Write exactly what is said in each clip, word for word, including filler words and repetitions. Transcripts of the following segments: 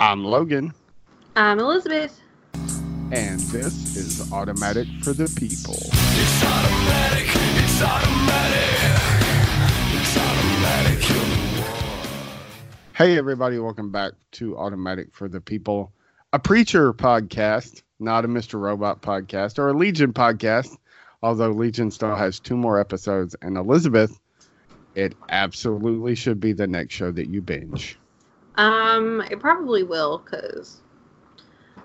I'm Logan. I'm Elizabeth. And this is Automatic for the People. It's automatic. It's automatic. It's automatic. Hey, everybody. Welcome back to Automatic for the People, a Preacher podcast, not a Mister Robot podcast or a Legion podcast, although Legion still has two more episodes. And Elizabeth, it absolutely should be the next show that you binge. Um, it probably will, because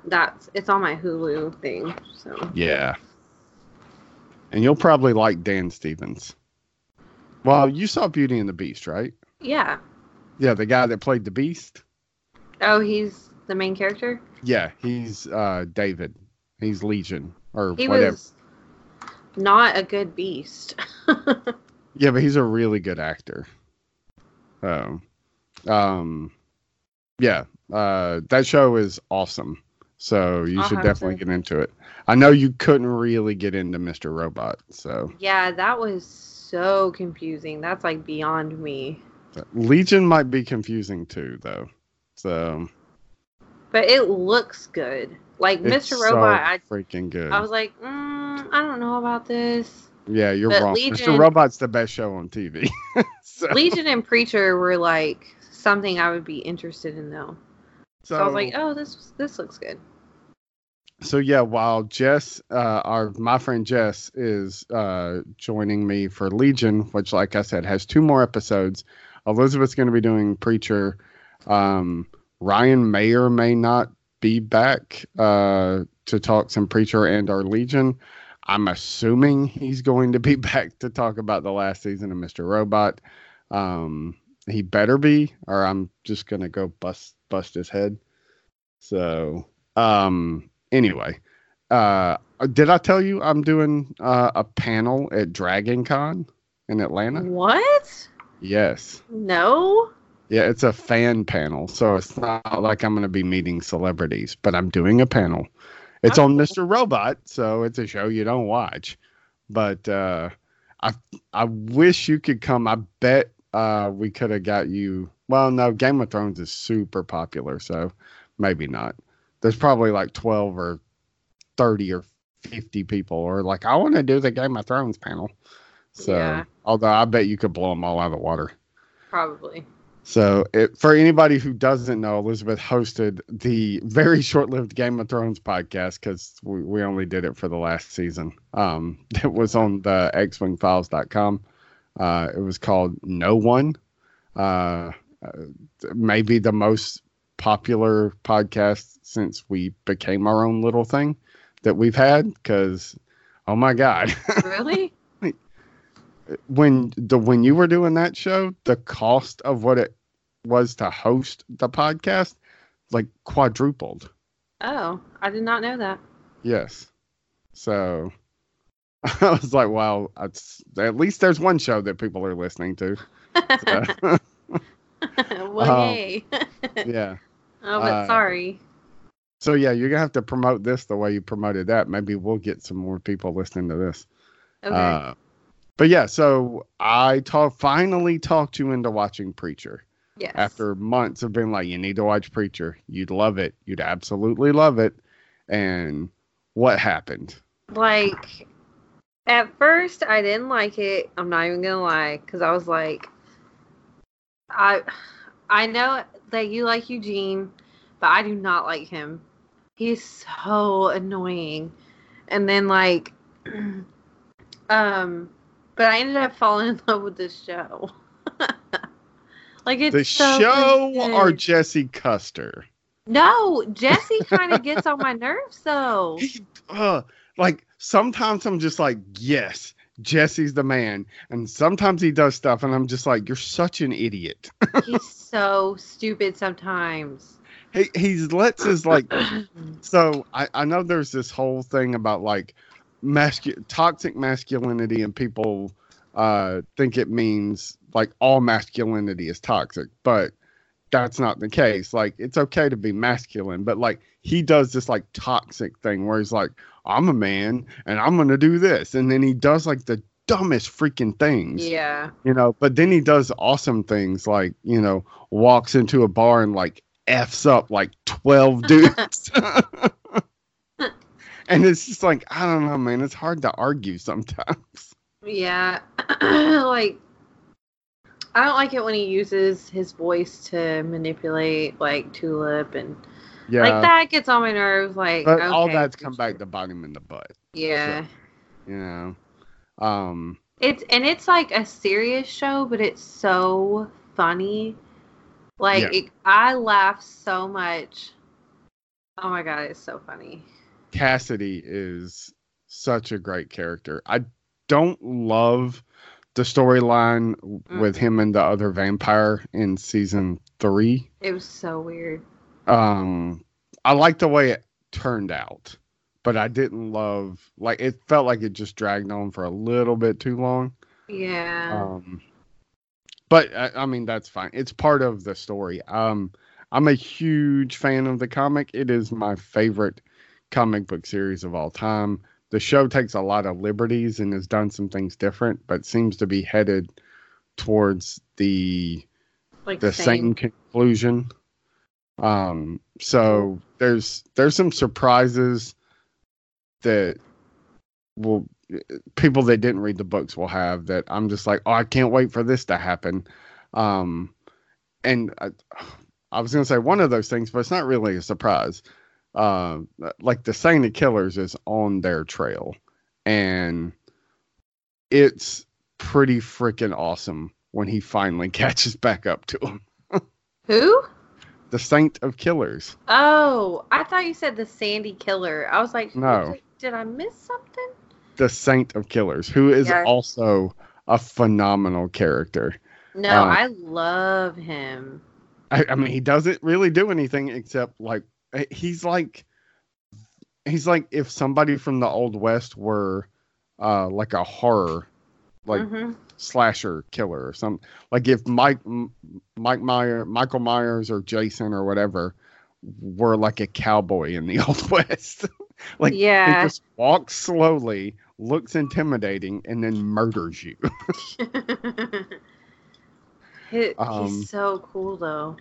that's, it's on my Hulu thing, so. Yeah. And you'll probably like Dan Stevens. Well, you saw Beauty and the Beast, right? Yeah. Yeah, the guy that played the Beast. Oh, he's the main character? Yeah, he's uh, David. He's Legion, or he whatever. He was not a good Beast. Yeah, but he's a really good actor. Um, um, yeah, uh, that show is awesome. So you I'll should definitely to. get into it. I know you couldn't really get into Mister Robot, so. Yeah, that was so confusing. That's like beyond me. Legion might be confusing too, though. So. But it looks good. Like it's Mister Robot, so I freaking good. I was like, mm, I don't know about this. Yeah, you're but wrong. Legion, Mister Robot's the best show on T V. So. Legion and Preacher were like something I would be interested in, though. So, so I was like, oh, this this looks good. So, yeah, while Jess, uh, our my friend Jess, is uh, joining me for Legion, which, like I said, has two more episodes. Elizabeth's going to be doing Preacher. Um, Ryan may or may not be back uh, to talk some Preacher and our Legion. I'm assuming he's going to be back to talk about the last season of Mister Robot. Um, he better be, or I'm just going to go bust bust his head. So, um, anyway, uh, did I tell you I'm doing uh, a panel at Dragon Con in Atlanta? What? Yes. No? Yeah, it's a fan panel, so it's not like I'm going to be meeting celebrities, but I'm doing a panel. It's on Mister Robot, so it's a show you don't watch. But uh, I I wish you could come. I bet uh, we could have got you. Well, no, Game of Thrones is super popular, so maybe not. There's probably like twelve or thirty or fifty people or like, I want to do the Game of Thrones panel. So, yeah. Although I bet you could blow them all out of the water. Probably. So, it, for anybody who doesn't know, Elizabeth hosted the very short-lived Game of Thrones podcast because we, we only did it for the last season. Um, it was on the x wing files dot com. Uh, it was called No One. Uh, maybe the most popular podcast since we became our own little thing that we've had because, oh my God. Really? When the when you were doing that show, the cost of what it was to host the podcast, like, quadrupled. Oh, I did not know that. Yes. So, I was like, wow, I, at least there's one show that people are listening to. So. Well, yay. Um, yeah. Oh, but uh, sorry. So, yeah, you're going to have to promote this the way you promoted that. Maybe we'll get some more people listening to this. Okay. Uh, But yeah, so I talk, finally talked you into watching Preacher. Yes. After months of being like, you need to watch Preacher. You'd love it. You'd absolutely love it. And what happened? Like, at first, I didn't like it. I'm not even going to lie. Because I was like, I I know that you like Eugene, but I do not like him. He's so annoying. And then, like, um... but I ended up falling in love with this show. Like it's the so show good. Or Jesse Custer? No, Jesse kind of gets on my nerves though. He, uh, like sometimes I'm just like, yes, Jesse's the man, and sometimes he does stuff, and I'm just like, you're such an idiot. He's so stupid sometimes. He he lets his like. So I I know there's this whole thing about like. Mascu- toxic masculinity and people uh, think it means like all masculinity is toxic, but that's not the case. Like it's okay to be masculine, but like he does this like toxic thing where he's like, I'm a man and I'm going to do this. And then he does like the dumbest freaking things. Yeah. You know, but then he does awesome things like, you know, walks into a bar and like F's up like twelve dudes. And it's just like, I don't know, man. It's hard to argue sometimes. Yeah. Like, I don't like it when he uses his voice to manipulate, like, Tulip and... Yeah. Like, that gets on my nerves. Like, but okay, all that's come back to bite him in the butt. Yeah. So, you know. Um, it's, and it's, like, a serious show, but it's so funny. Like, yeah. it, I laugh so much. Oh, my God. It's so funny. Cassidy is such a great character. I don't love the storyline mm. with him and the other vampire in season three. It was so weird. Um, I like the way it turned out, but I didn't love, like, it felt like it just dragged on for a little bit too long. Yeah. Um, but I, I mean, that's fine. It's part of the story. Um, I'm a huge fan of the comic. It is my favorite comic book series of all time. The show takes a lot of liberties and has done some things different, but seems to be headed towards the like the same, same conclusion. Um, so there's there's some surprises that will people that didn't read the books will have that I'm just like, oh, I can't wait for this to happen. Um, and I, I was gonna say one of those things, but it's not really a surprise. Uh, like the Sainted Killers is on their trail, and it's pretty freaking awesome when he finally catches back up to him. Who? The Saint of Killers. Oh, I thought you said the Sandy Killer. I was like, no. Did I miss something? The Saint of Killers, who is yes. also a phenomenal character. No, um, I love him. I, I mean, he doesn't really do anything except like. He's like, he's like if somebody from the Old West were, uh, like a horror, like mm-hmm. slasher killer or something. Like if Mike, Mike Myers, Michael Myers or Jason or whatever were like a cowboy in the Old West. Like yeah. he just walks slowly, looks intimidating, and then murders you. he, um, he's so cool though.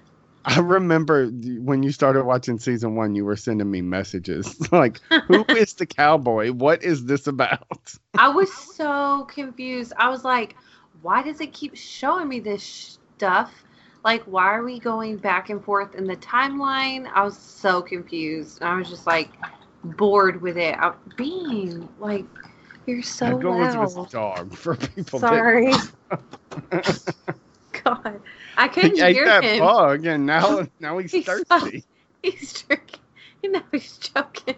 I remember when you started watching season one, you were sending me messages like, who is the cowboy? What is this about? I was so confused. I was like, why does it keep showing me this stuff? Like, why are we going back and forth in the timeline? I was so confused. I was just like bored with it. I, Bean, like, you're so loud. I'm going with this dog for people. Sorry. That- God, I couldn't hear him. He ate that bug, and now, now he's, he's thirsty. So, he's drinking. Now he's joking.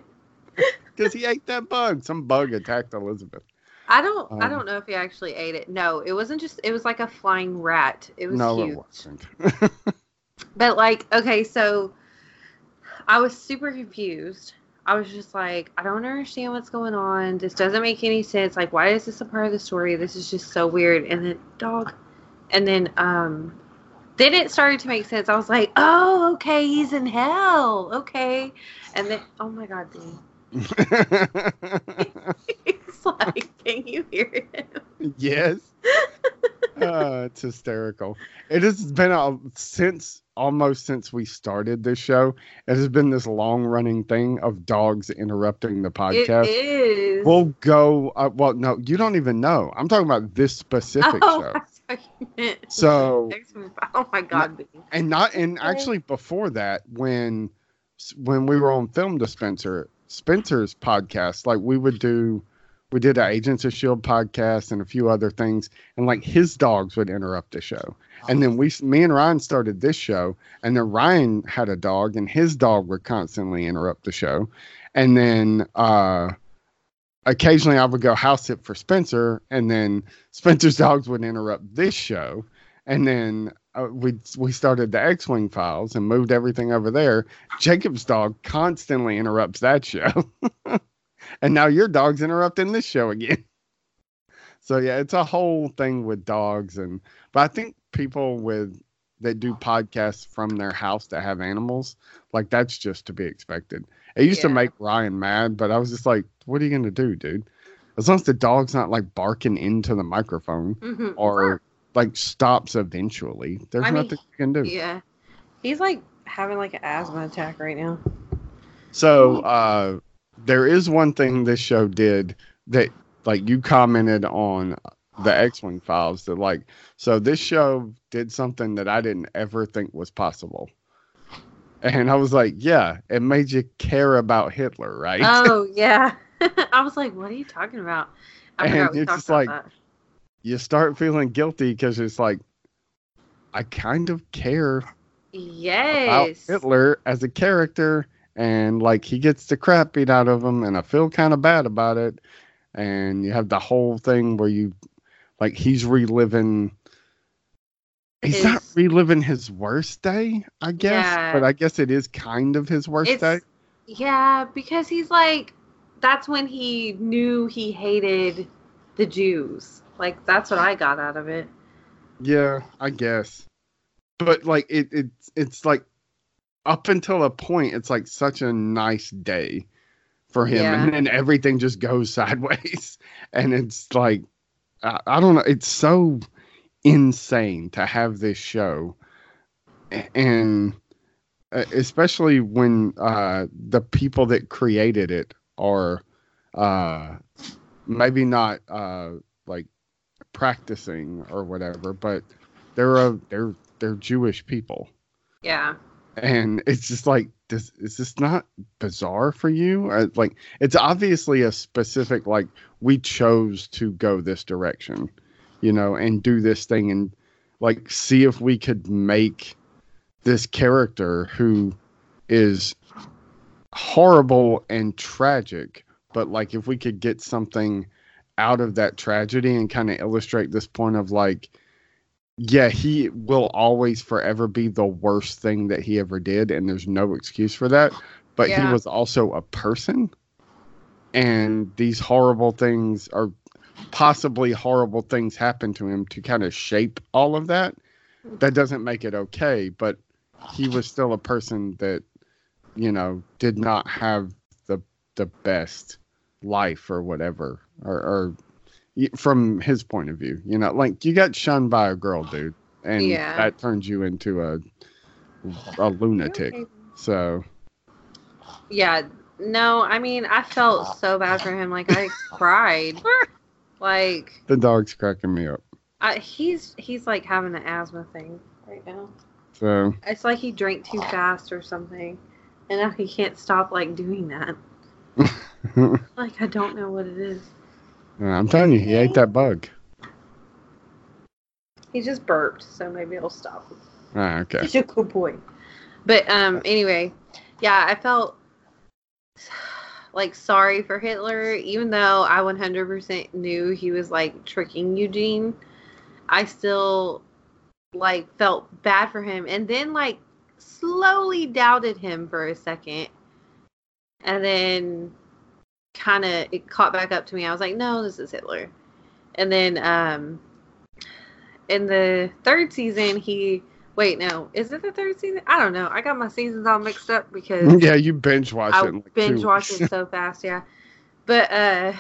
Because he ate that bug. Some bug attacked Elizabeth. I don't. Um, I don't know if he actually ate it. No, it wasn't just. It was like a flying rat. It was no, huge. It wasn't. But like, okay, so I was super confused. I was just like, I don't understand what's going on. This doesn't make any sense. Like, why is this a part of the story? This is just so weird. And then dog. And then, um, then it started to make sense. I was like, oh, okay, he's in hell. Okay. And then, oh my God, dude. He's like, can you hear him? Yes. uh, it's hysterical. It has been a, since, almost since we started this show, it has been this long running thing of dogs interrupting the podcast. It is. We'll go, uh, well, no, you don't even know. I'm talking about this specific oh, show. So, oh my God! And not and actually before that, when when we were on Film Dispenser, Spencer's podcast, like we would do, we did an Agents of S H I E L D podcast and a few other things, and like his dogs would interrupt the show, and then we, me and Ryan started this show, and then Ryan had a dog, and his dog would constantly interrupt the show, and then uh. occasionally I would go house sit for Spencer, and then Spencer's dogs would interrupt this show. And then uh, we we started the X-Wing Files and moved everything over there. Jacob's dog constantly interrupts that show. And now your dog's interrupting this show again. So yeah, it's a whole thing with dogs. And but I think people with that do podcasts from their house that have animals, like that's just to be expected. It used yeah. to make Ryan mad, but I was just like, what are you going to do, dude? As long as the dog's not like barking into the microphone mm-hmm. or like stops eventually, there's I nothing mean, you can do. Yeah. He's like having like an asthma attack right now. So uh, there is one thing this show did that, like, you commented on the X-Wing Files that, like, so this show did something that I didn't ever think was possible. And I was like, yeah, it made you care about Hitler, right? Oh, yeah. I was like, what are you talking about? I forgot we talked about that. You start feeling guilty because it's like, I kind of care yes. about Hitler as a character. And, like, he gets the crap beat out of him, and I feel kind of bad about it. And you have the whole thing where you, like, he's reliving. He's his, not reliving his worst day, I guess. Yeah. But I guess it is kind of his worst it's, day. Yeah, because he's, like, that's when he knew he hated the Jews. Like, that's what I got out of it. Yeah, I guess. But, like, it, it it's, like, up until a point, it's like such a nice day for him, yeah. and then everything just goes sideways, and it's like, I, I don't know, it's so insane to have this show, and especially when uh, the people that created it are uh, maybe not uh, like practicing or whatever, but they're a, they're they're Jewish people. Yeah. And it's just like, this, is this not bizarre for you? I, like, it's obviously a specific, like, we chose to go this direction, you know, and do this thing and, like, see if we could make this character who is horrible and tragic. But, like, if we could get something out of that tragedy and kind of illustrate this point of, like, yeah, he will always forever be the worst thing that he ever did, and there's no excuse for that. But yeah. he was also a person, and these horrible things, or possibly horrible things, happen to him to kind of shape all of that. That doesn't make it okay, but he was still a person that, you know, did not have the the best life or whatever, or, or from his point of view, you know, like, you got shunned by a girl, dude, and yeah. that turns you into a a lunatic. Okay. So, yeah, no, I mean, I felt so bad for him, like, I cried. Like, the dog's cracking me up. I, he's he's like having an asthma thing right now. So it's like he drank too fast or something, and now he can't stop, like, doing that. Like, I don't know what it is. I'm telling you, he ate that bug. He just burped, so maybe it'll stop. Ah, okay. He's a good boy. But um, anyway, yeah, I felt, like, sorry for Hitler, even though I one hundred percent knew he was, like, tricking Eugene. I still, like, felt bad for him, and then, like, slowly doubted him for a second, and then kind of it caught back up to me. I was like, no, this is Hitler. And then um in the third season he wait no is it the third season I don't know, I got my seasons all mixed up because yeah you binge watch I it like binge watch it so fast. Yeah, but uh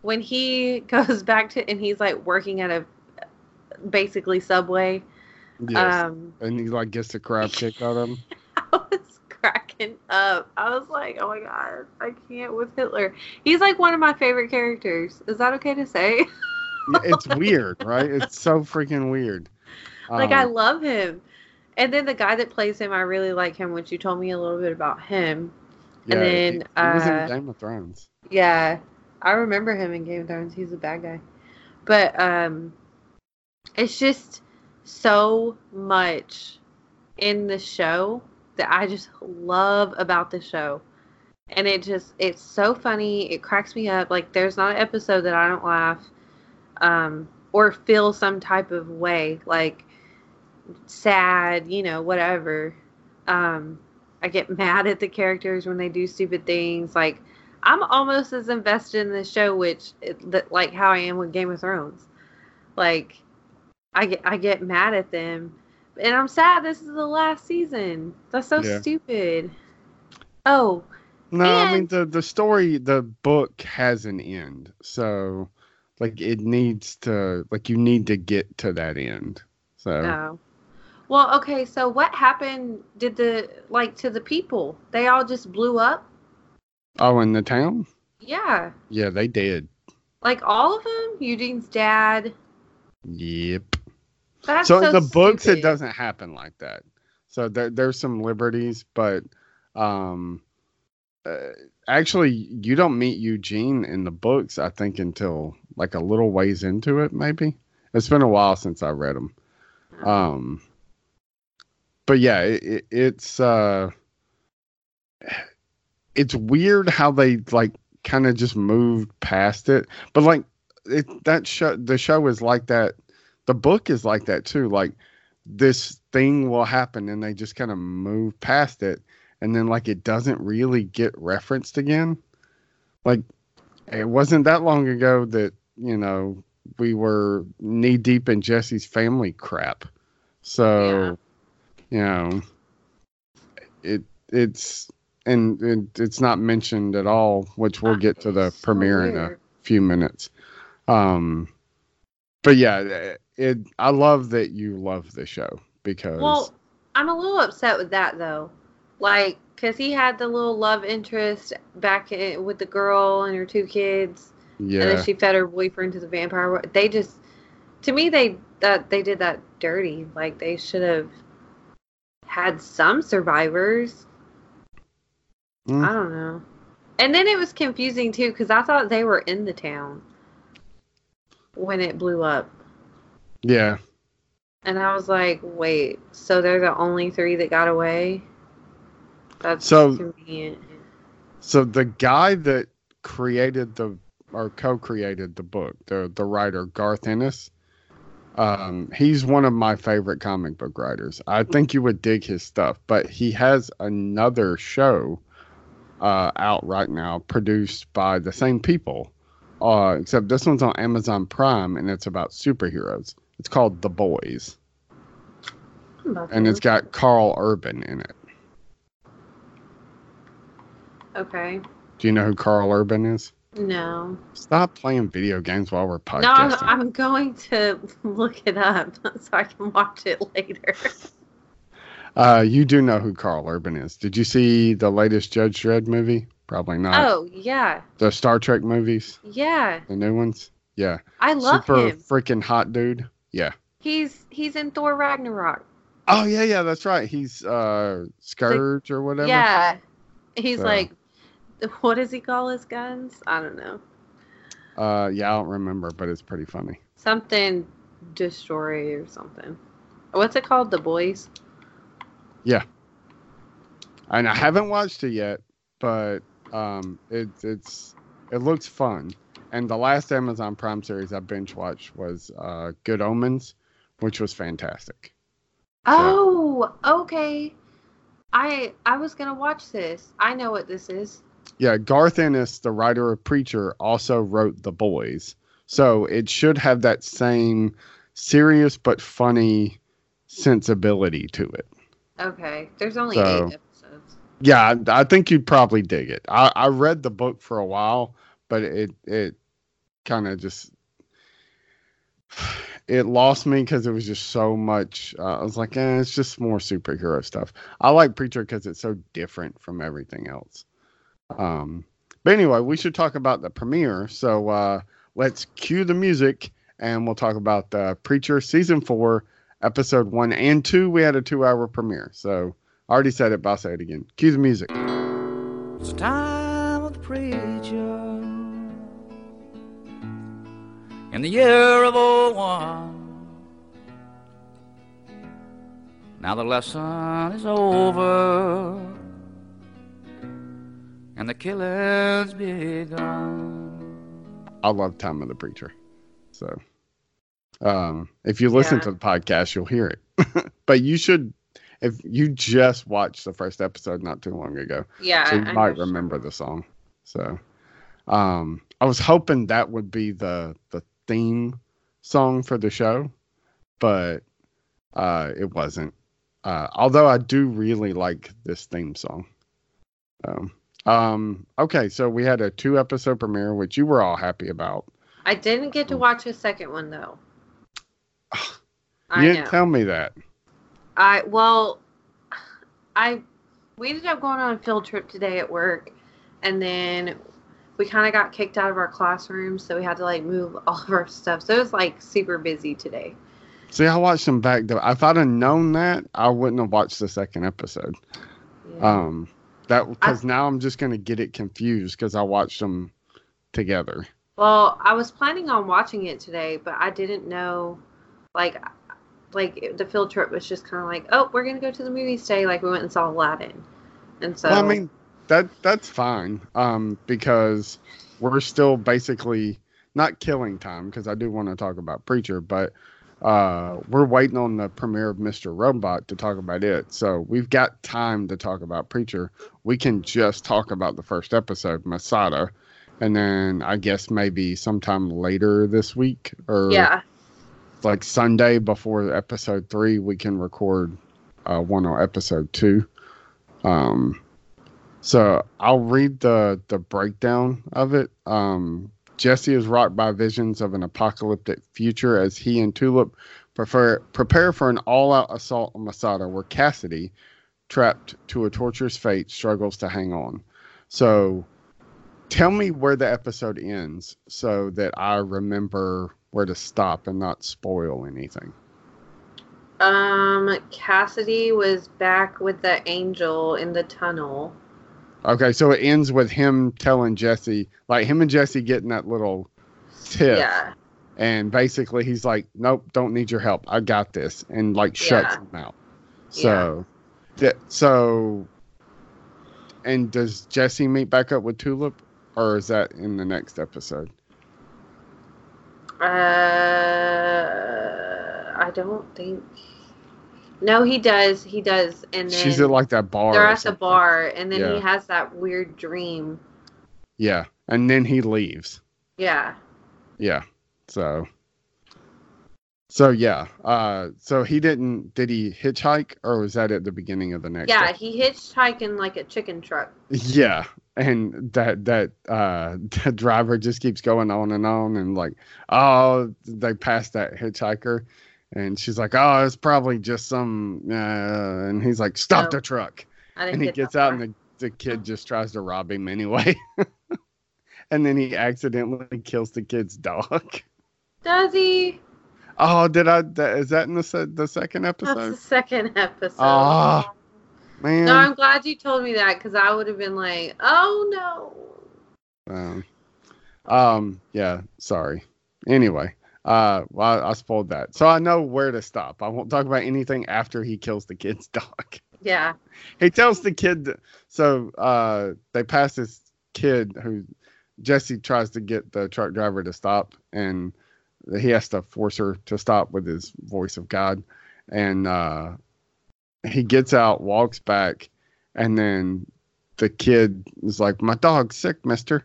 when he goes back to and he's like working at a basically Subway, yes. um and he like gets the crap kicked out of him. Cracking up. I was like, oh my god, I can't with Hitler. He's like one of my favorite characters. Is that okay to say? It's weird, right? It's so freaking weird. Like, um, I love him. And then the guy that plays him, I really like him, which you told me a little bit about him. Yeah, and then he, he uh, was in Game of Thrones. Yeah. I remember him in Game of Thrones. He's a bad guy. But um it's just so much in the show that I just love about the show. And it just, it's so funny. It cracks me up. Like, there's not an episode that I don't laugh um, or feel some type of way. Like, sad, you know, whatever. Um, I get mad at the characters when they do stupid things. Like, I'm almost as invested in this show, which, it, like, how I am with Game of Thrones. Like, I get, I get mad at them. And I'm sad this is the last season. That's so yeah. stupid. Oh. No, and I mean, the, the story, the book has an end. So, like, it needs to, like, you need to get to that end. So. No. Well, okay, so what happened did the like to the people? They all just blew up? Oh, in the town? Yeah. Yeah, they did. Like all of them? Eugene's dad? Yep. That's so, so in the stupid. Books, it doesn't happen like that. So there, there's some liberties, but um, uh, actually, you don't meet Eugene in the books, I think, until like a little ways into it, maybe. It's been a while since I read them. Um, but yeah, it, it, it's uh, it's weird how they like kind of just moved past it. But like it, that show, the show is like that. The book is like that too. Like this thing will happen and they just kind of move past it. And then like, it doesn't really get referenced again. Like it wasn't that long ago that, you know, we were knee deep in Jesse's family crap. So, yeah. you know, it, it's, and it, it's not mentioned at all, which we'll get to the premiere in a few minutes. Um, But yeah, it, it. I love that you love the show because. Well, I'm a little upset with that though, like because he had the little love interest back in, with the girl and her two kids. Yeah. And then she fed her boyfriend to the vampire. They just, to me, they that they did that dirty. Like they should have had some survivors. Mm. I don't know. And then it was confusing too because I thought they were in the town when it blew up. Yeah. And I was like, wait, so they're the only three that got away? That's so convenient. So the guy that created the, or co-created the book, the the writer, Garth Ennis, um, he's one of my favorite comic book writers. I think you would dig his stuff, but he has another show uh, out right now produced by the same people. Uh, except this one's on Amazon Prime, and it's about superheroes. It's called The Boys. And it's got Karl Urban in it. Okay. Do you know who Karl Urban is? No. Stop playing video games while we're podcasting. No, I'm, I'm going to look it up so I can watch it later. uh, you do know who Karl Urban is. Did you see the latest Judge Dredd movie? Probably not. Oh, yeah. The Star Trek movies? Yeah. The new ones? Yeah. I love Super him. Super freaking hot dude. Yeah. He's he's in Thor Ragnarok. Oh, yeah, yeah, that's right. He's uh, Scourge like, or whatever. Yeah. He's so. Like, what does he call his guns? I don't know. Uh, yeah, I don't remember, but it's pretty funny. Something Destroy or something. What's it called? The Boys? Yeah. And I haven't watched it yet, but... Um, it, it's, it looks fun. And the last Amazon Prime series I binge watched was uh, Good Omens, which was fantastic. Oh, so, okay. I I was going to watch this. I know what this is. Yeah, Garth Ennis, the writer of Preacher, also wrote The Boys. So it should have that same serious but funny sensibility to it. Okay, there's only so, eight of them. Yeah, I think you'd probably dig it. I, I read the book for a while, but it it kind of just, it lost me because it was just so much. Uh, I was like, eh, it's just more superhero stuff. I like Preacher because it's so different from everything else. Um, but anyway, we should talk about the premiere. So uh, let's cue the music and we'll talk about the Preacher season four, episode one and two. We had a two hour premiere. So. I already said it, but I'll say it again. Cue the music. It's the time of the preacher in the year of oh one. Now the lesson is over and the killing's begun. I love Time of the Preacher. So um, if you listen yeah. to the podcast, you'll hear it. But you should... If you just watched the first episode not too long ago, yeah, so you I might remember sure. the song. So, um, I was hoping that would be the the theme song for the show, but uh, it wasn't. Uh, although I do really like this theme song. Um, um, okay, so we had a two episode premiere, which you were all happy about. I didn't get to watch the second one though. you I didn't know. Tell me that. I well, I we ended up going on a field trip today at work, and then we kind of got kicked out of our classroom, so we had to like move all of our stuff. So it was like super busy today. See, I watched them back. If I'd have known that, I wouldn't have watched the second episode. Yeah. Um, that because now I'm just gonna get it confused because I watched them together. Well, I was planning on watching it today, but I didn't know, like, like the field trip was just kind of like, oh, we're gonna go to the movies today. Like we went and saw Aladdin, and so. Well, I mean, that that's fine, um, because we're still basically not killing time because I do want to talk about Preacher, but uh, we're waiting on the premiere of Mister Robot to talk about it. So we've got time to talk about Preacher. We can just talk about the first episode, Masada, and then I guess maybe sometime later this week or yeah, like Sunday before episode three, we can record uh, one on episode two. Um. So I'll read the, the breakdown of it. Um, Jesse is rocked by visions of an apocalyptic future as he and Tulip prefer, prepare for an all-out assault on Masada, where Cassidy, trapped to a torturous fate, struggles to hang on. So tell me where the episode ends so that I remember where to stop and not spoil anything. Um, Cassidy was back with the angel in the tunnel. Okay, so it ends with him telling Jesse, like him and Jesse getting that little tip. Yeah. And basically he's like, nope, don't need your help. I got this. And like shuts yeah. him out. So, yeah. th- so, and does Jesse meet back up with Tulip or is that in the next episode? Uh, I don't think. No, he does. He does. And then she's at like that bar. They're at the bar, and then yeah. he has that weird dream. Yeah, and then he leaves. Yeah. Yeah. So. So yeah. Uh. So he didn't. Did he hitchhike, or was that at the beginning of the next? Yeah, episode? He hitchhiked in like a chicken truck. Yeah, and that that uh the driver just keeps going on and on, and like, oh, they passed that hitchhiker. And she's like, oh, it's probably just some, uh, and he's like, stop no, the truck. And he get gets out far. and the, the kid just tries to rob him anyway. And then he accidentally kills the kid's dog. Does he? Oh, did I, th- is that in the, se- the second episode? That's the second episode. Oh, man. No, I'm glad you told me that because I would have been like, oh, no. Um, um yeah, sorry. Anyway. Uh, well, I, I spoiled that. So I know where to stop. I won't talk about anything after he kills the kid's dog. Yeah. He tells the kid. To, so uh, they pass this kid who Jesse tries to get the truck driver to stop. And he has to force her to stop with his voice of God. And uh, he gets out, walks back. And then the kid is like, my dog's sick, mister.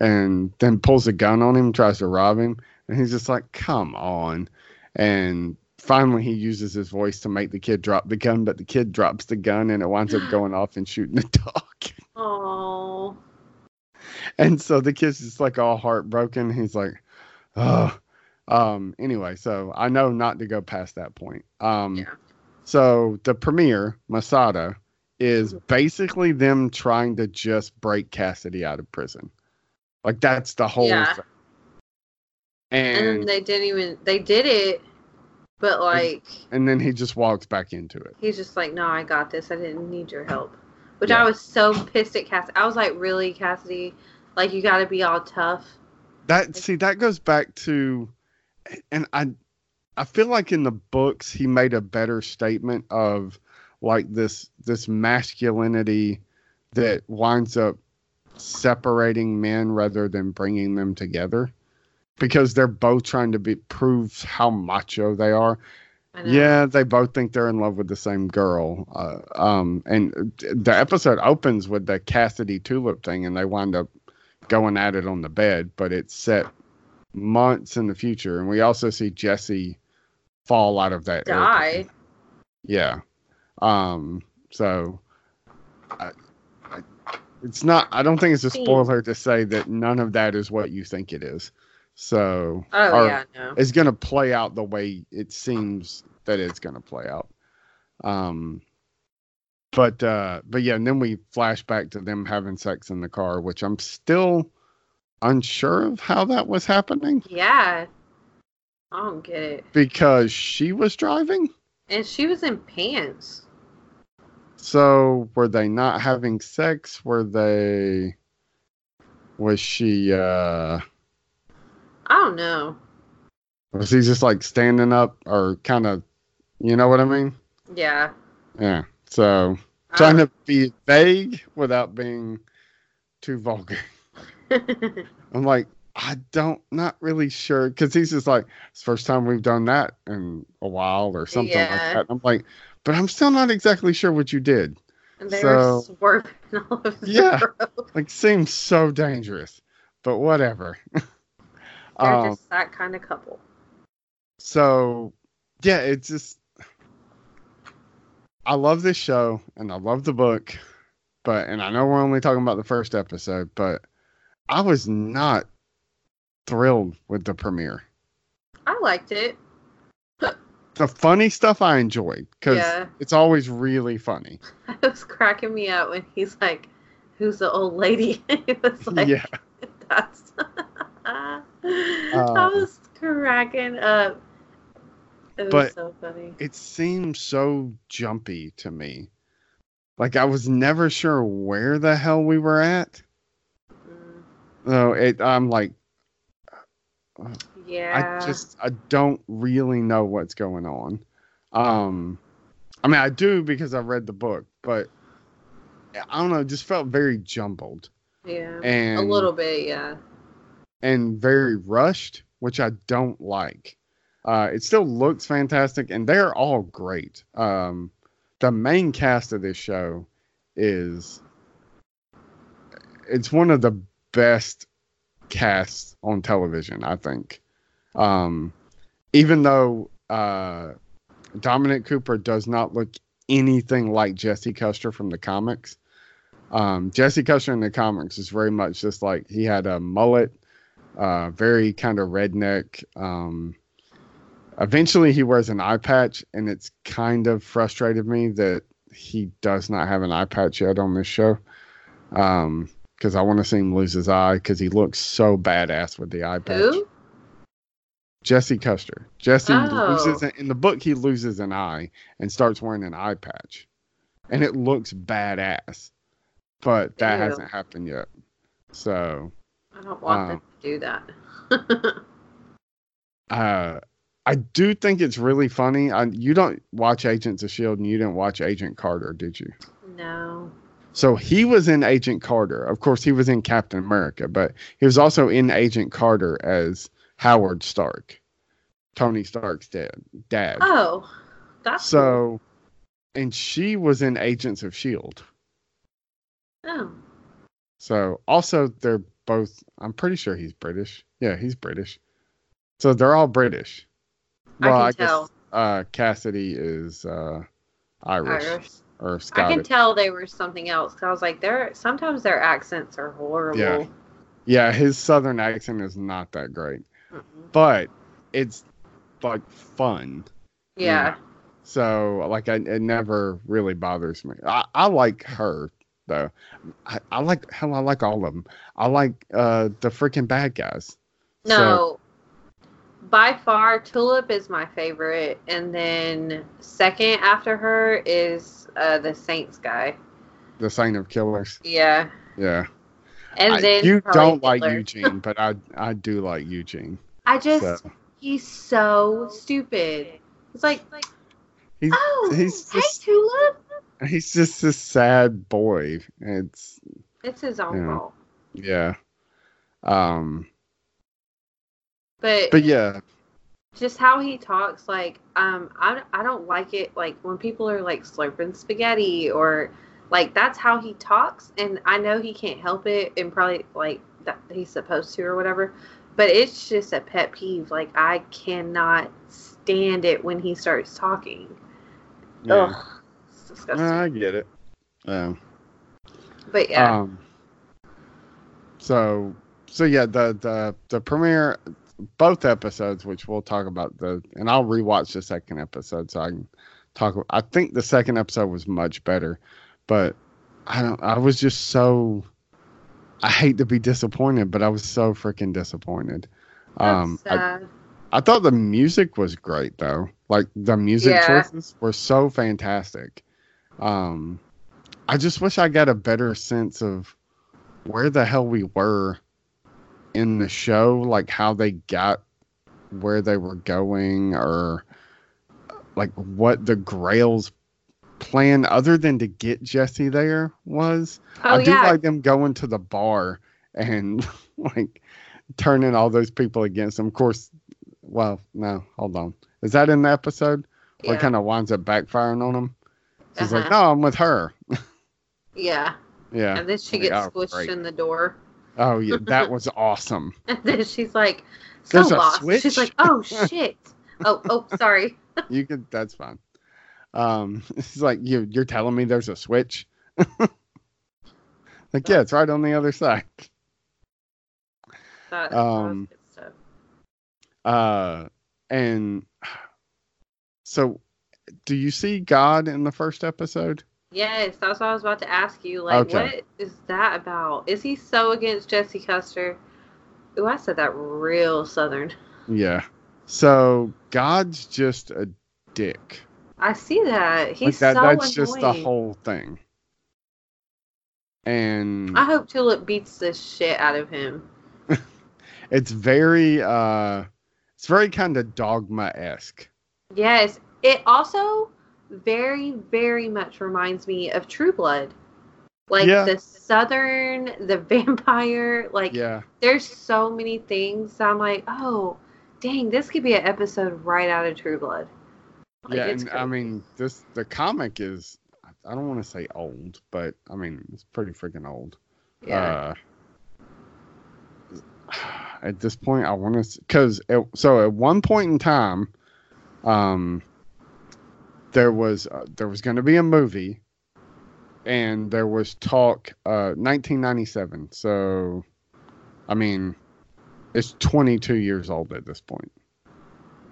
And then pulls a gun on him, tries to rob him. And he's just like, come on. And finally he uses his voice to make the kid drop the gun, but the kid drops the gun and it winds up going off and shooting the dog. Oh. And so the kid's just like all heartbroken. He's like, oh. Um, anyway, so I know not to go past that point. Um, yeah. So the premiere, Masada, is basically them trying to just break Cassidy out of prison. Like that's the whole yeah. thing. And, and they didn't even, they did it, but like. And then he just walks back into it. He's just like, no, I got this. I didn't need your help. Which yeah. I was so pissed at Cassidy. I was like, really, Cassidy? Like, you got to be all tough. That, see, that goes back to, and I, I feel like in the books, he made a better statement of like this, this masculinity that winds up separating men rather than bringing them together. Because they're both trying to be prove how macho they are. Yeah, they both think they're in love with the same girl. Uh, um, and the episode opens with the Cassidy Tulip thing, and they wind up going at it on the bed. But it's set months in the future, and we also see Jesse fall out of that. Die. Airplane. Yeah. Um. So. I, I, it's not. I don't think it's a spoiler to say that none of that is what you think it is. So oh, yeah, no. It's going to play out the way it seems that it's going to play out. Um, but uh, but yeah, and then we flash back to them having sex in the car, which I'm still unsure of how that was happening. Yeah, I don't get it. Because she was driving, and she was in pants. So were they not having sex? Were they? Was she? Uh, I don't know. Was he just like standing up or kind of, you know what I mean? Yeah. Yeah. So trying to be vague without being too vulgar. I'm like, I don't, not really sure. Cause he's just like, it's the first time we've done that in a while or something yeah. like that. And I'm like, but I'm still not exactly sure what you did. And they so, were swerving all over yeah, the road. Like seems so dangerous, but whatever. They're um, just that kind of couple. So, yeah, it's just, I love this show, and I love the book, but, and I know we're only talking about the first episode, but I was not thrilled with the premiere. I liked it. The funny stuff I enjoyed, because yeah. it's always really funny. It was cracking me up when he's like, who's the old lady? It was like, yeah. that's... uh, I was cracking up. It was but so funny. It seemed so jumpy to me. Like I was never sure where the hell we were at. Mm. So it, I'm like, yeah. I just I don't really know what's going on. Um, I mean I do because I read the book, but I don't know. It just felt very jumbled. Yeah, and a little bit, yeah. And very rushed, which I don't like. Uh, it still looks fantastic, and they're all great. Um, the main cast of this show is... It's one of the best casts on television, I think. Um, even though uh, Dominic Cooper does not look anything like Jesse Custer from the comics. Um, Jesse Custer in the comics is very much just like... He had a mullet, uh, very kind of redneck... Um, Eventually, he wears an eye patch, and it's kind of frustrated me that he does not have an eye patch yet on this show. Um, because I want to see him lose his eye, because he looks so badass with the eye patch. Who? Jesse Custer. Jesse oh. loses an, in the book. He loses an eye and starts wearing an eye patch, and it looks badass. But that Ew. hasn't happened yet. So I don't want um, them to do that. uh. I do think it's really funny. I, you don't watch Agents of S H I E L D and you didn't watch Agent Carter, did you? No. So he was in Agent Carter. Of course, he was in Captain America, but he was also in Agent Carter as Howard Stark, Tony Stark's dad. dad. Oh, that's so. Cool. And she was in Agents of S H I E L D. Oh. So also, they're both. I'm pretty sure he's British. Yeah, he's British. So they're all British. Well, I, can I tell. guess uh, Cassidy is uh, Irish, Irish or Scottish. I can tell they were something else. Cause I was like, they're sometimes their accents are horrible. Yeah, yeah, his southern accent is not that great, mm-hmm. but it's like fun. Yeah. You know? So like, I, it never really bothers me. I, I like her though. I, I like hell. I like all of them. I like uh, the freaking bad guys. No. So, by far, Tulip is my favorite, and then second after her is uh, the Saints guy. The Saint of Killers. Yeah. Yeah. And I, then you don't Hitler. like Eugene, but I I do like Eugene. I just so. he's so stupid. It's like like he's, oh he's hey just, Tulip. He's just this sad boy. It's it's his own you know, fault. Yeah. Um. But, but yeah, just how he talks, like, um, I, I don't like it, like, when people are, like, slurping spaghetti or, like, that's how he talks. And I know he can't help it and probably, like, that he's supposed to or whatever. But it's just a pet peeve. Like, I cannot stand it when he starts talking. Yeah. Ugh, it's disgusting. I get it. Um, but, yeah. Um, so, so, yeah, the, the, the premiere... Both episodes, which we'll talk about, the, and I'll rewatch the second episode so I can talk about. I think the second episode was much better, but I don't. I was just so. I hate to be disappointed, but I was so freaking disappointed. That's um, sad. I, I thought the music was great though. Like the music yeah. choices were so fantastic. Um, I just wish I got a better sense of where the hell we were in the show, like how they got where they were going, or like what the Grail's plan other than to get Jesse there was. Oh, I do yeah. like them going to the bar and like turning all those people against them. Of course, well, no, hold on. Is that in the episode? Yeah. What kind of winds up backfiring on them? She's uh-huh. like, no, I'm with her. Yeah. Yeah. And then she like, gets oh, squished great. in the door. Oh, yeah. That was awesome. And then she's like, so There's lost. A switch? She's like, oh, shit. oh, oh, sorry. You could, that's fine. Um, it's like, you, you're telling me there's a switch? Like, yeah, it's right on the other side. That, um, that was good stuff. Uh, and so do you see God in the first episode? Yes, that's what I was about to ask you. Like, okay. What is that about? Is he so against Jesse Custer? Ooh, I said that real Southern. Yeah. So God's just a dick. I see that. He's like that, so that's annoying. Just the whole thing. And I hope Tulip beats the shit out of him. It's very, uh, it's very kind of dogma-esque. Yes. It also very, very much reminds me of True Blood. Like, yeah. the Southern, the vampire. Like, yeah. there's so many things. I'm like, oh, dang, this could be an episode right out of True Blood. Like, yeah, and crazy. I mean, this the comic is, I don't want to say old, but, I mean, it's pretty freaking old. Yeah. Uh, at this point, I want to, because, so at one point in time, um... There was uh, there was going to be a movie, and there was talk uh, nineteen ninety-seven. So, I mean, it's twenty-two years old at this point.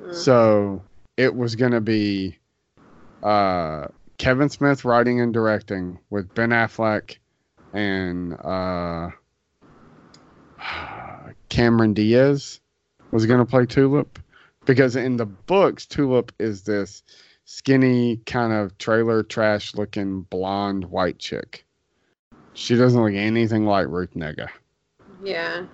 Mm-hmm. So it was going to be uh, Kevin Smith writing and directing with Ben Affleck and uh, Cameron Diaz was going to play Tulip, because in the books Tulip is this skinny, kind of trailer trash looking blonde white chick. She doesn't look anything like Ruth Nega. Yeah.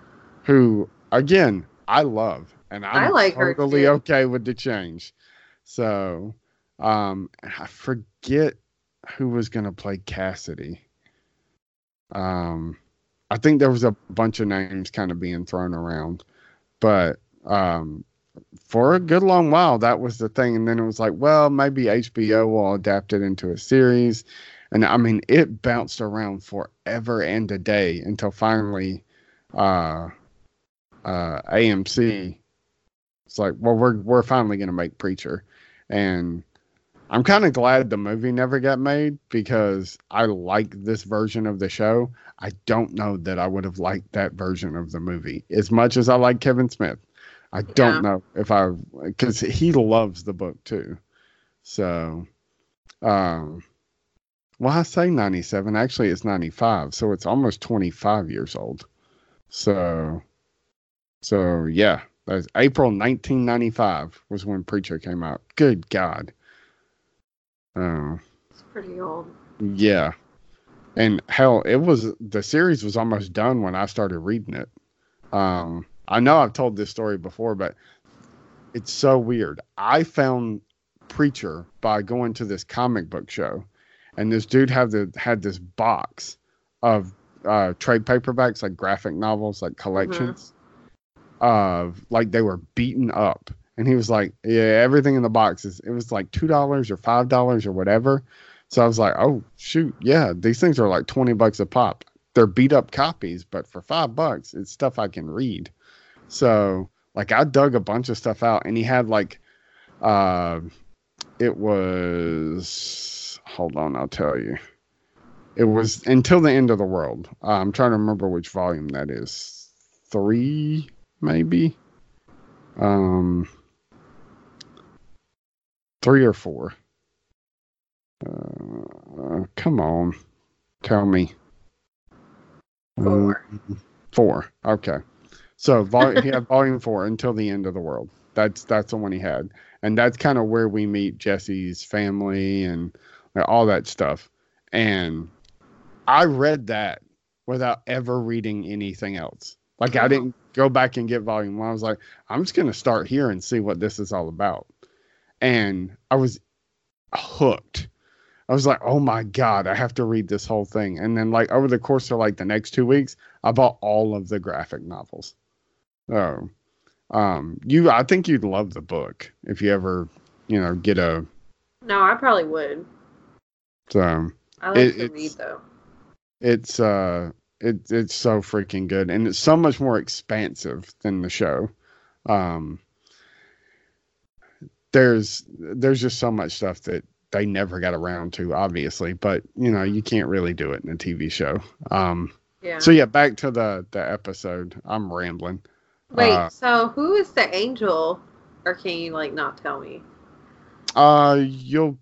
Who, again, I love. And I'm I like totally her okay with the change. So, um, I forget who was going to play Cassidy. Um, I think there was a bunch of names kind of being thrown around. But, um, for a good long while, that was the thing. And then it was like, well, maybe H B O will adapt it into a series. And I mean, it bounced around forever and a day until finally uh, uh, A M C. It's like, well, we're we're finally going to make Preacher. And I'm kind of glad the movie never got made, because I like this version of the show. I don't know that I would have liked that version of the movie as much as I like Kevin Smith. I don't yeah. know if I, because he loves the book too. So, um, well, I say ninety-seven. Actually, it's ninety-five. So it's almost twenty-five years old. So, so yeah, that was April nineteen ninety-five was when Preacher came out. Good God. Uh, it's pretty old. Yeah. And hell, it was, the series was almost done when I started reading it. Um, I know I've told this story before, but it's so weird. I found Preacher by going to this comic book show, and this dude had the had this box of uh, trade paperbacks, like graphic novels, like collections mm-hmm. of like they were beaten up. And he was like, "Yeah, everything in the box is." It was like two dollars or five dollars or whatever. So I was like, "Oh shoot, yeah, these things are like twenty bucks a pop. They're beat up copies, but for five bucks, it's stuff I can read." So, like, I dug a bunch of stuff out, and he had, like, uh, it was, hold on, I'll tell you. It was Until the End of the World. Uh, I'm trying to remember which volume that is. Three, maybe? Um, three or four. Uh, come on. Tell me. Four. Um, four. Okay. So vol- he had volume four, Until the End of the World. That's that's the one he had. And that's kind of where we meet Jesse's family and uh, all that stuff. And I read that without ever reading anything else. Like, I didn't go back and get volume one. I was like, I'm just going to start here and see what this is all about. And I was hooked. I was like, oh my God, I have to read this whole thing. And then, like, over the course of like the next two weeks, I bought all of the graphic novels. So, um, you, I think you'd love the book if you ever, you know, get a. No, I probably would. So I like it, to it's, read though. It's uh, it it's so freaking good, and it's so much more expansive than the show. Um, there's there's just so much stuff that they never got around to, obviously, but you know, you can't really do it in a T V show. Um, yeah. So yeah, back to the, the episode. I'm rambling. Wait, uh, so who is the angel, or can you like not tell me? Uh, you'll,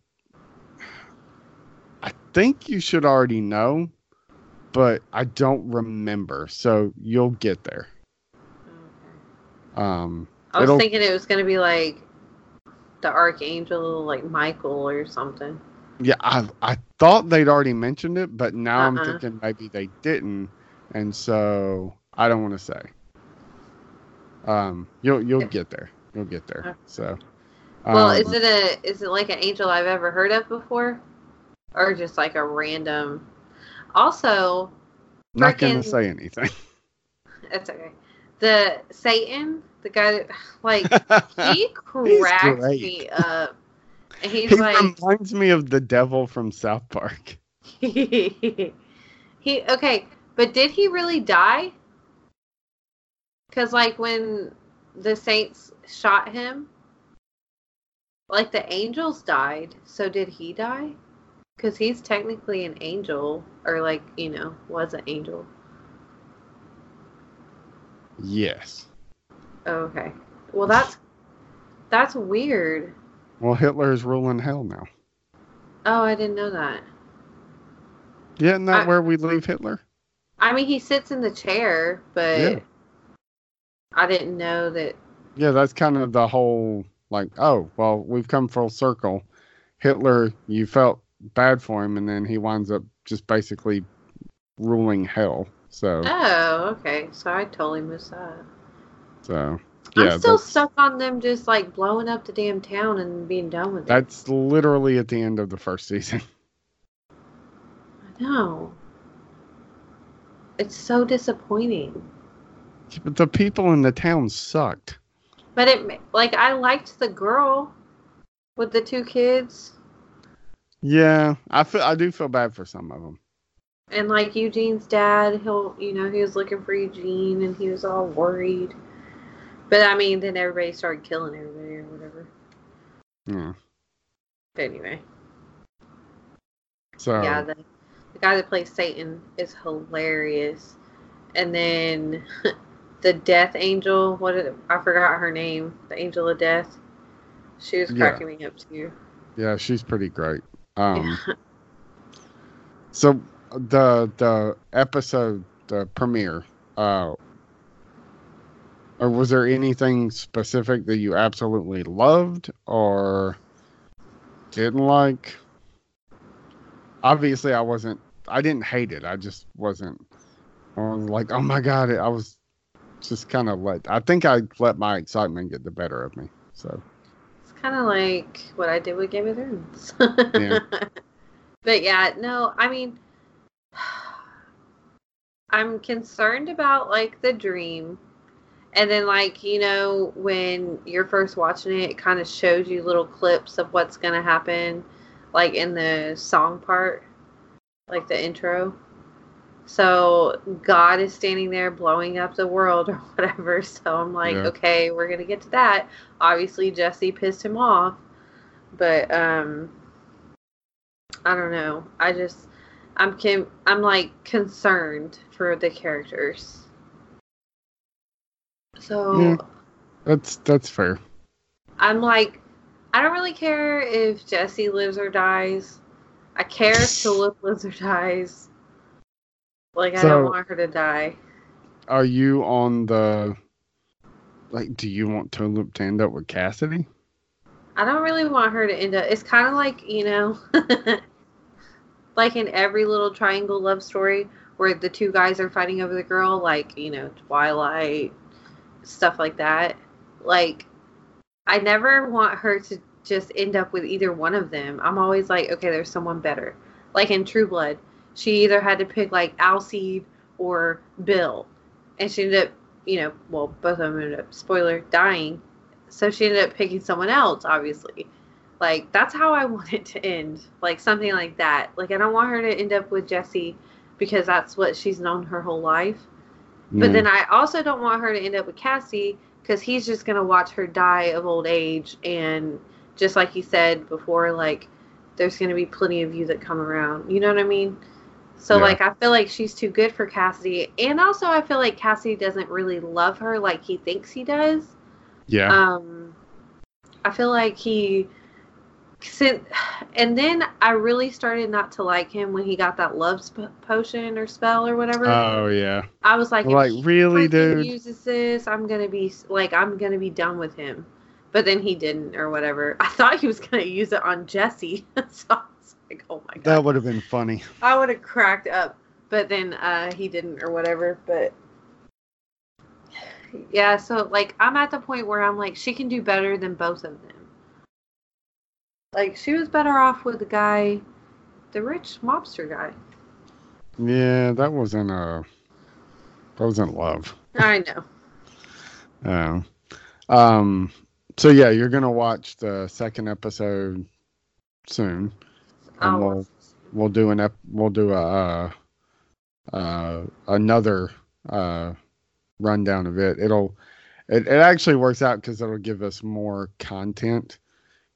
I think you should already know, but I don't remember. So you'll get there. Okay. Um, I was thinking it was going to be like, the archangel, like Michael or something. Yeah, I I thought they'd already mentioned it, but now uh-uh. I'm thinking maybe they didn't, and so I don't want to say. Um, you'll you'll get there. You'll get there. Okay. So, um, well, is it a is it like an angel I've ever heard of before, or just like a random? Also, not freaking, gonna say anything. That's okay. The Satan. The guy that, like, he cracks me up. And he's he like, reminds me of the devil from South Park. he okay, but did he really die? Because, like, when the saints shot him, like, the angels died. So did he die? Because he's technically an angel, or, like, you know, was an angel. Yes. Okay. Well, that's that's weird. Well, Hitler is ruling hell now. Oh, I didn't know that. Yeah, isn't that I, where we leave Hitler? I mean, he sits in the chair, but yeah. I didn't know that. Yeah, that's kind of the whole, like, oh, well, we've come full circle. Hitler, you felt bad for him, and then he winds up just basically ruling hell. So. Oh, okay. So I totally missed that. So, yeah, I'm still stuck on them just like blowing up the damn town and being done with it. That's literally at the end of the first season. I know. It's so disappointing. Yeah, but the people in the town sucked. But it, like, I liked the girl with the two kids. Yeah, I feel I do feel bad for some of them. And like Eugene's dad, he'll you know he was looking for Eugene and he was all worried. But, I mean, then everybody started killing everybody or whatever. Yeah. But anyway. So. Yeah, the, the guy that plays Satan is hilarious. And then the death angel, what did, I forgot her name, the angel of death. She was cracking yeah. me up, too. Yeah, she's pretty great. Um, yeah. So, the, the episode, the premiere, uh, or was there anything specific that you absolutely loved or didn't like? Obviously, I wasn't... I didn't hate it. I just wasn't... I was like, oh my God. I was just kind of let... I think I let my excitement get the better of me. So it's kind of like what I did with Game of Thrones. Yeah. But yeah, no, I mean... I'm concerned about, like, the dream... And then, like, you know, when you're first watching it, it kind of shows you little clips of what's going to happen, like, in the song part, like the intro. So, God is standing there blowing up the world or whatever. So, I'm like, yeah. okay, we're going to get to that. Obviously, Jesse pissed him off. But, um, I don't know. I just, I'm, com- I'm like, concerned for the characters. So yeah, that's that's fair. I'm like, I don't really care if Jesse lives or dies. I care if Tulip Lizard dies. Like, I so, don't want her to die. Are you on the... Like, do you want Tulip to end up with Cassidy? I don't really want her to end up... It's kind of like, you know... like, in every little triangle love story where the two guys are fighting over the girl. Like, you know, Twilight, stuff like that. Like, I never want her to just end up with either one of them. I'm always like, okay, there's someone better. Like in True Blood, she either had to pick like Alcide or Bill, and she ended up, you know, well, both of them ended up, spoiler, dying. So she ended up picking someone else, obviously. Like, that's how I want it to end. Like, something like that. Like, I don't want her to end up with Jesse because that's what she's known her whole life. Mm. But then I also don't want her to end up with Cassie because he's just going to watch her die of old age, and just like you said before, like, there's going to be plenty of you that come around. You know what I mean? So, yeah. like, I feel like she's too good for Cassidy. And also, I feel like Cassidy doesn't really love her like he thinks he does. Yeah. Um, I feel like he... And then I really started not to like him when he got that love sp- potion or spell or whatever. Oh, yeah. I was like, like if really, he dude? uses this, I'm going to be, like, I'm going to be done with him. But then he didn't, or whatever. I thought he was going to use it on Jesse. So I was like, oh my God. That would have been funny. I would have cracked up. But then uh, he didn't, or whatever. But yeah, so like, I'm at the point where I'm like, she can do better than both of them. Like, she was better off with the guy, the rich mobster guy. Yeah, that wasn't, uh, that wasn't love. I know. Yeah. uh, um,. So, yeah, you're going to watch the second episode soon. And oh. we'll, we'll do an ep- we'll do a, uh, uh, another uh, rundown of it. It'll it, it actually works out because it'll give us more content.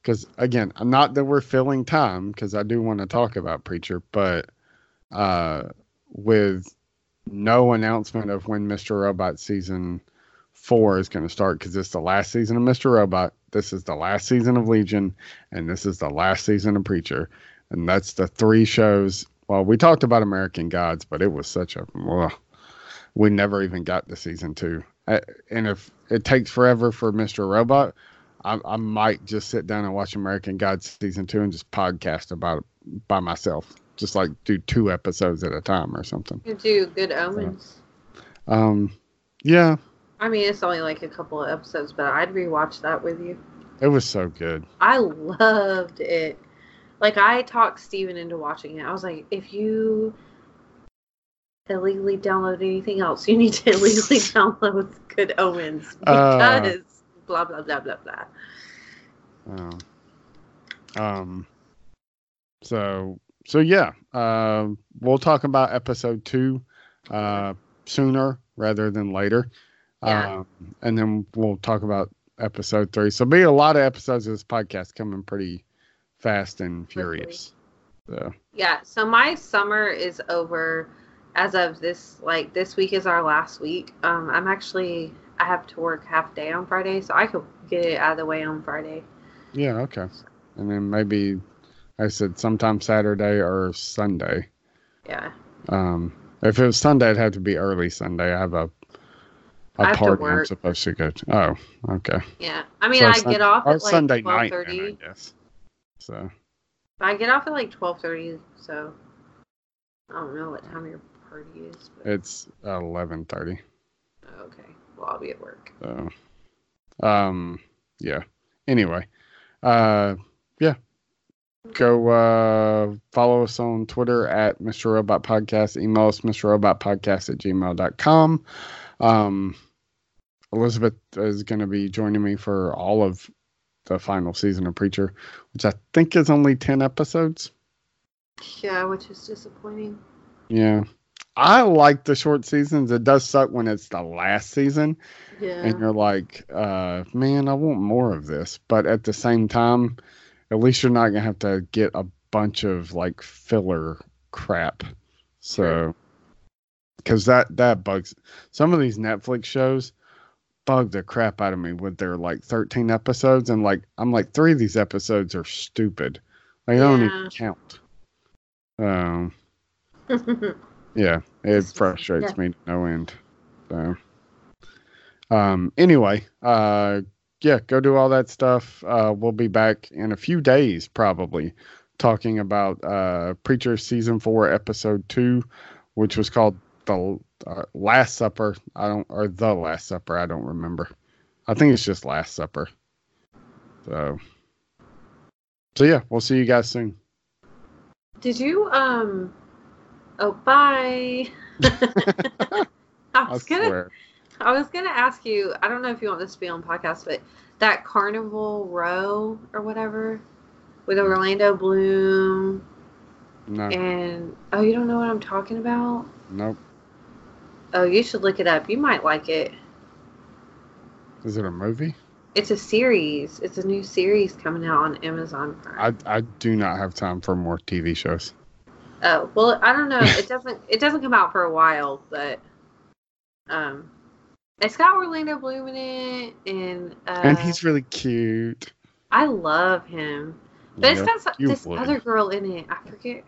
Because, again, not that we're filling time, because I do want to talk about Preacher, but uh, with no announcement of when Mister Robot season four is going to start, because it's the last season of Mister Robot, this is the last season of Legion, and this is the last season of Preacher, and that's the three shows. Well, we talked about American Gods, but it was such a ugh, we never even got to season two. I, and if it takes forever for Mister Robot, I, I might just sit down and watch American Gods season two and just podcast about it by myself, just like do two episodes at a time or something. You do Good Omens. So, um yeah, I mean, it's only like a couple of episodes, but I'd rewatch that with you. It was so good. I loved it. Like, I talked Steven into watching it. I was like, if you illegally download anything else, you need to illegally download Good Omens. Because uh, blah, blah, blah, blah, blah. Uh, um, so, so yeah. Uh, we'll talk about episode two uh, sooner rather than later. Yeah. Um, and then we'll talk about episode three. So, be a lot of episodes of this podcast coming pretty fast and furious. So. Yeah. So my summer is over as of this. Like, this week is our last week. Um, I'm actually I have to work half day on Friday, so I could get it out of the way on Friday. Yeah. Okay. And then maybe I said sometime Saturday or Sunday. Yeah. Um, if it was Sunday, it'd have to be early Sunday. I have a A party I'm supposed to go to. Oh, okay. Yeah. I mean, so I sun- get off at like Sunday night, I guess. So. I get off at like twelve thirty, so I don't know what time your party is. But... It's eleven thirty. Okay. Well, I'll be at work. So, um, yeah. Anyway, uh, yeah. Go uh, follow us on Twitter at Mister Robot Podcast. Email us Mister Robot Podcast at gmail dot com. Um, Elizabeth is going to be joining me for all of the final season of Preacher, which I think is only ten episodes. Yeah, which is disappointing. Yeah. I like the short seasons. It does suck when it's the last season. Yeah. And you're like, uh, man, I want more of this. But at the same time, at least you're not going to have to get a bunch of like filler crap. So, sure. Cause that, that bugs some of these Netflix shows bug the crap out of me with their like thirteen episodes. And like, I'm like, three of these episodes are stupid. Like, yeah. I don't even count. Um, yeah, it frustrates yeah. me to no end. So, um, anyway, uh, yeah, go do all that stuff. Uh, we'll be back in a few days, probably, talking about uh, Preacher Season four, Episode two, which was called The uh, Last Supper. I don't, or The Last Supper. I don't remember. I think it's just Last Supper. So, so yeah, we'll see you guys soon. Did you, um, oh, bye. I was I gonna, I was gonna ask you, I don't know if you want this to be on podcast, but that Carnival Row or whatever with Orlando Bloom. No. And, oh, you don't know what I'm talking about? Nope. Oh, you should look it up. You might like it. Is it a movie? It's a series. It's a new series coming out on Amazon Prime. I I do not have time for more T V shows. Oh, well, I don't know. It doesn't it doesn't come out for a while, but um, it's got Orlando Bloom in it, and uh, and he's really cute. I love him, but yeah, it's got this would. other girl in it. I forget,